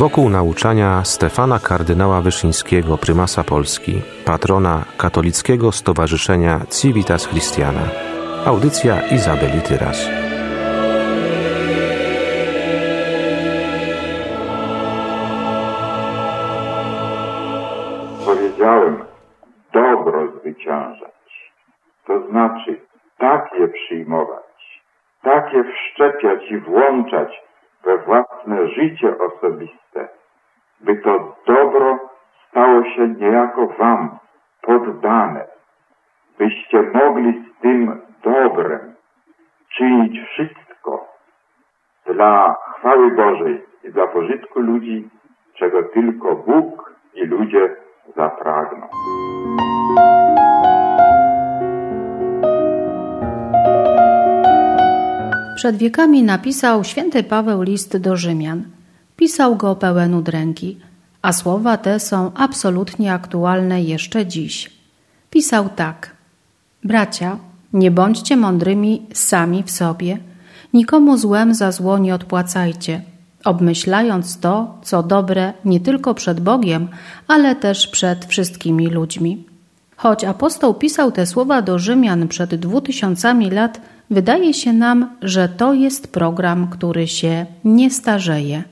wokół nauczania Stefana kardynała Wyszyńskiego, prymasa Polski, patrona katolickiego stowarzyszenia Civitas Christiana. Audycja Izabeli Tyras. Powiedziałem, dobro zwyciężać, to znaczy tak je przyjmować, tak je wszczepiać i włączać we własne życie osobiste, by to dobro stało się niejako wam poddane, byście mogli z tym dobrem czynić wszystko dla chwały Bożej i dla pożytku ludzi, czego tylko Bóg i ludzie zapragną. Przed wiekami napisał Święty Paweł list do Rzymian. Pisał go pełen udręki, a słowa te są absolutnie aktualne jeszcze dziś. Pisał tak. Bracia, nie bądźcie mądrymi sami w sobie, nikomu złem za zło nie odpłacajcie, obmyślając to, co dobre nie tylko przed Bogiem, ale też przed wszystkimi ludźmi. Choć apostoł pisał te słowa do Rzymian przed 2000 lat, wydaje się nam, że to jest program, który się nie starzeje.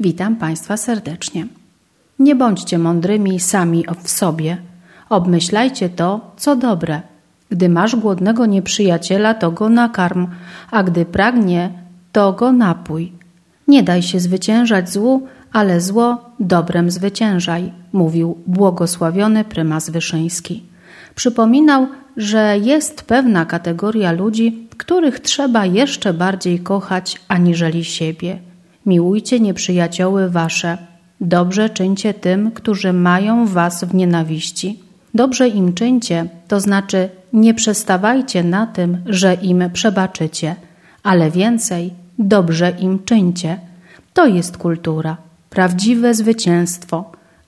Witam Państwa serdecznie. Nie bądźcie mądrymi sami w sobie. Obmyślajcie to, co dobre. Gdy masz głodnego nieprzyjaciela, to go nakarm, a gdy pragnie, to go napój. Nie daj się zwyciężać złu, ale zło dobrem zwyciężaj, mówił błogosławiony prymas Wyszyński. Przypominał, że jest pewna kategoria ludzi, których trzeba jeszcze bardziej kochać aniżeli siebie. Miłujcie nieprzyjacioły wasze. Dobrze czyńcie tym, którzy mają was w nienawiści. Dobrze im czyńcie, to znaczy nie przestawajcie na tym, że im przebaczycie, ale więcej, dobrze im czyńcie. To jest kultura, prawdziwe zwycięstwo,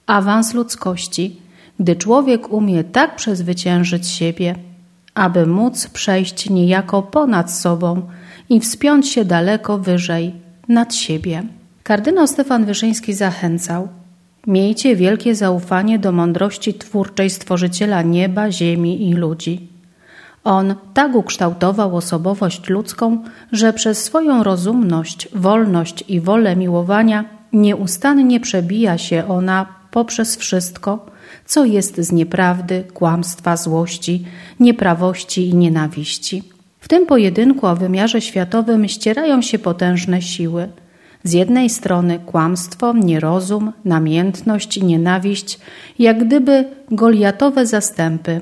awans ludzkości, gdy człowiek umie tak przezwyciężyć siebie, aby móc przejść niejako ponad sobą i wspiąć się daleko wyżej, nad siebie. Kardynał Stefan Wyszyński zachęcał: miejcie wielkie zaufanie do mądrości twórczej Stworzyciela nieba, ziemi i ludzi. On tak ukształtował osobowość ludzką, że przez swoją rozumność, wolność i wolę miłowania nieustannie przebija się ona poprzez wszystko, co jest z nieprawdy, kłamstwa, złości, nieprawości i nienawiści. W tym pojedynku o wymiarze światowym ścierają się potężne siły. Z jednej strony kłamstwo, nierozum, namiętność i nienawiść, jak gdyby goliatowe zastępy,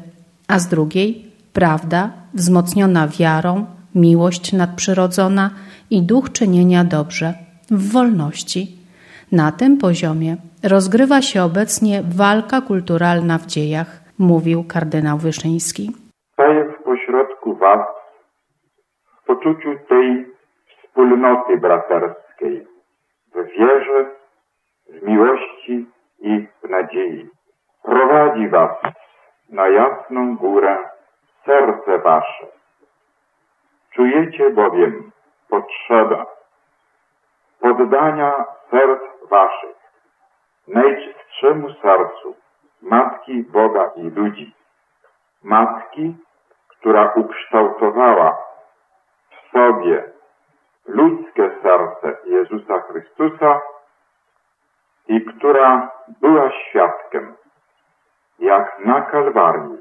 a z drugiej prawda wzmocniona wiarą, miłość nadprzyrodzona i duch czynienia dobrze, w wolności. Na tym poziomie rozgrywa się obecnie walka kulturalna w dziejach, mówił kardynał Wyszyński. Staję w pośrodku was w poczuciu tej wspólnoty braterskiej, w wierze, w miłości i w nadziei. Prowadzi was na Jasną Górę serce wasze. Czujecie bowiem potrzebę poddania serc waszych najczystszemu sercu Matki Boga i ludzi. Matki, która ukształtowała w sobie ludzkie serce Jezusa Chrystusa i która była świadkiem, jak na Kalwarii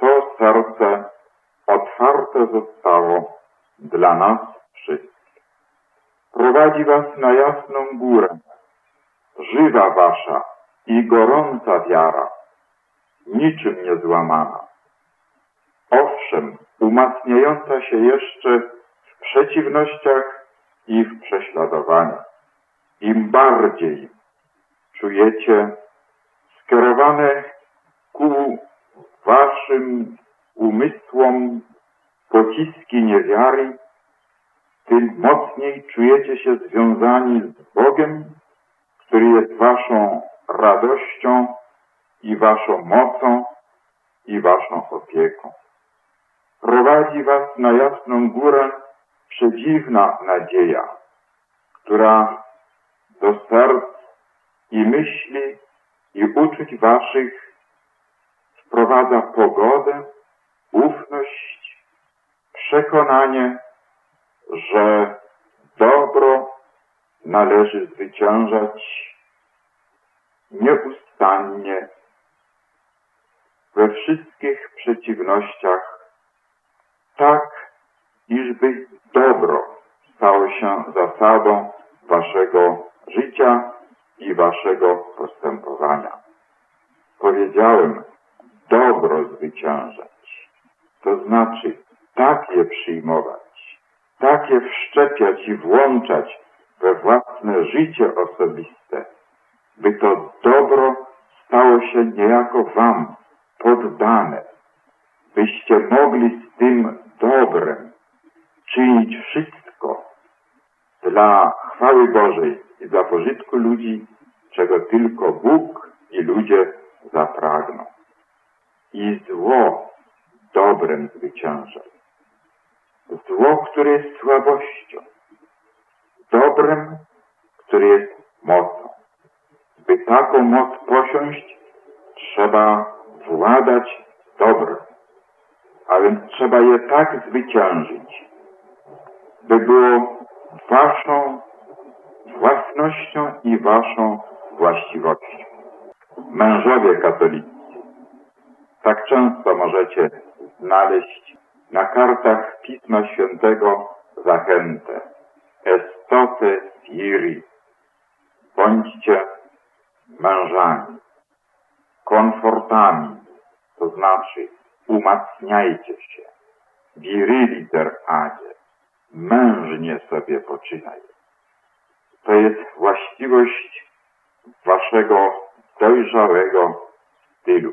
to serce otwarte zostało dla nas wszystkich. Prowadzi was na Jasną Górę żywa wasza i gorąca wiara, niczym nie złamana. Owszem, umacniająca się jeszcze w przeciwnościach i w prześladowaniach. Im bardziej czujecie skierowane ku waszym umysłom pociski niewiary, tym mocniej czujecie się związani z Bogiem, który jest waszą radością i waszą mocą i waszą opieką. Prowadzi was na Jasną Górę przedziwna nadzieja, która do serc i myśli i uczuć waszych wprowadza pogodę, ufność, przekonanie, że dobro należy zwyciężać nieustannie we wszystkich przeciwnościach, tak iżby dobro stało się zasadą waszego życia i waszego postępowania. Powiedziałem, dobro zwyciężać, to znaczy tak je przyjmować, tak je wszczepiać i włączać we własne życie osobiste, by to dobro stało się niejako wam poddane, byście mogli z tym dobrem czynić wszystko dla chwały Bożej i dla pożytku ludzi, czego tylko Bóg i ludzie zapragną. I zło dobrem zwycięża. Zło, które jest słabością. Dobrem, które jest mocą. By taką moc posiąść, trzeba władać dobrem, a więc trzeba je tak zwyciężyć, by było waszą własnością i waszą właściwością. Mężowie katolicy, tak często możecie znaleźć na kartach Pisma Świętego zachętę. Estote fieri. Bądźcie mężami, konfortami, to znaczy umacniajcie się, viriliter age, mężnie sobie poczynaj. To jest właściwość waszego dojrzałego stylu.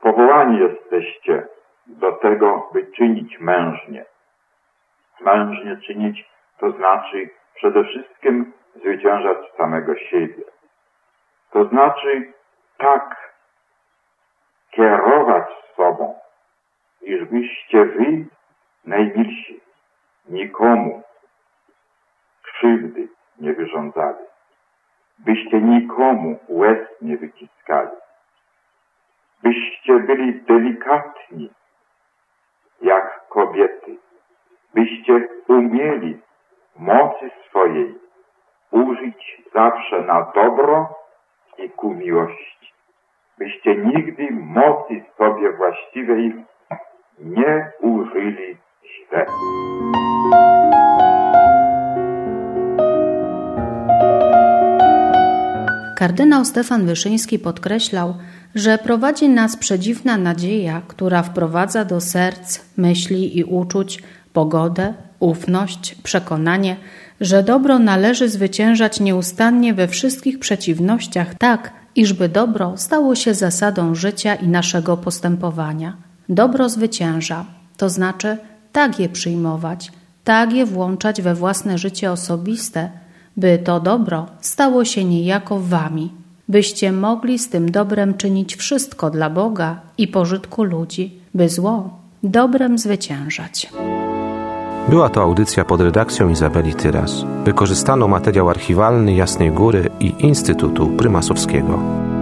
Powołani jesteście do tego, by czynić mężnie. Mężnie czynić to znaczy przede wszystkim zwyciężać samego siebie. To znaczy tak kierować sobą, iż byście wy najmilsi, nikomu krzywdy nie wyrządzali, byście nikomu łez nie wyciskali, byście byli delikatni jak kobiety, byście umieli mocy swojej użyć zawsze na dobro i ku miłości, byście nigdy mocy sobie właściwej nie użyli źle. Kardynał Stefan Wyszyński podkreślał, że prowadzi nas przedziwna nadzieja, która wprowadza do serc, myśli i uczuć pogodę, ufność, przekonanie, że dobro należy zwyciężać nieustannie we wszystkich przeciwnościach tak, iżby dobro stało się zasadą życia i naszego postępowania. Dobro zwycięża, to znaczy tak je przyjmować, tak je włączać we własne życie osobiste, by to dobro stało się niejako wami, byście mogli z tym dobrem czynić wszystko dla Boga i pożytku ludzi, by zło dobrem zwyciężać. Była to audycja pod redakcją Izabeli Tyras. Wykorzystano materiał archiwalny Jasnej Góry i Instytutu Prymasowskiego.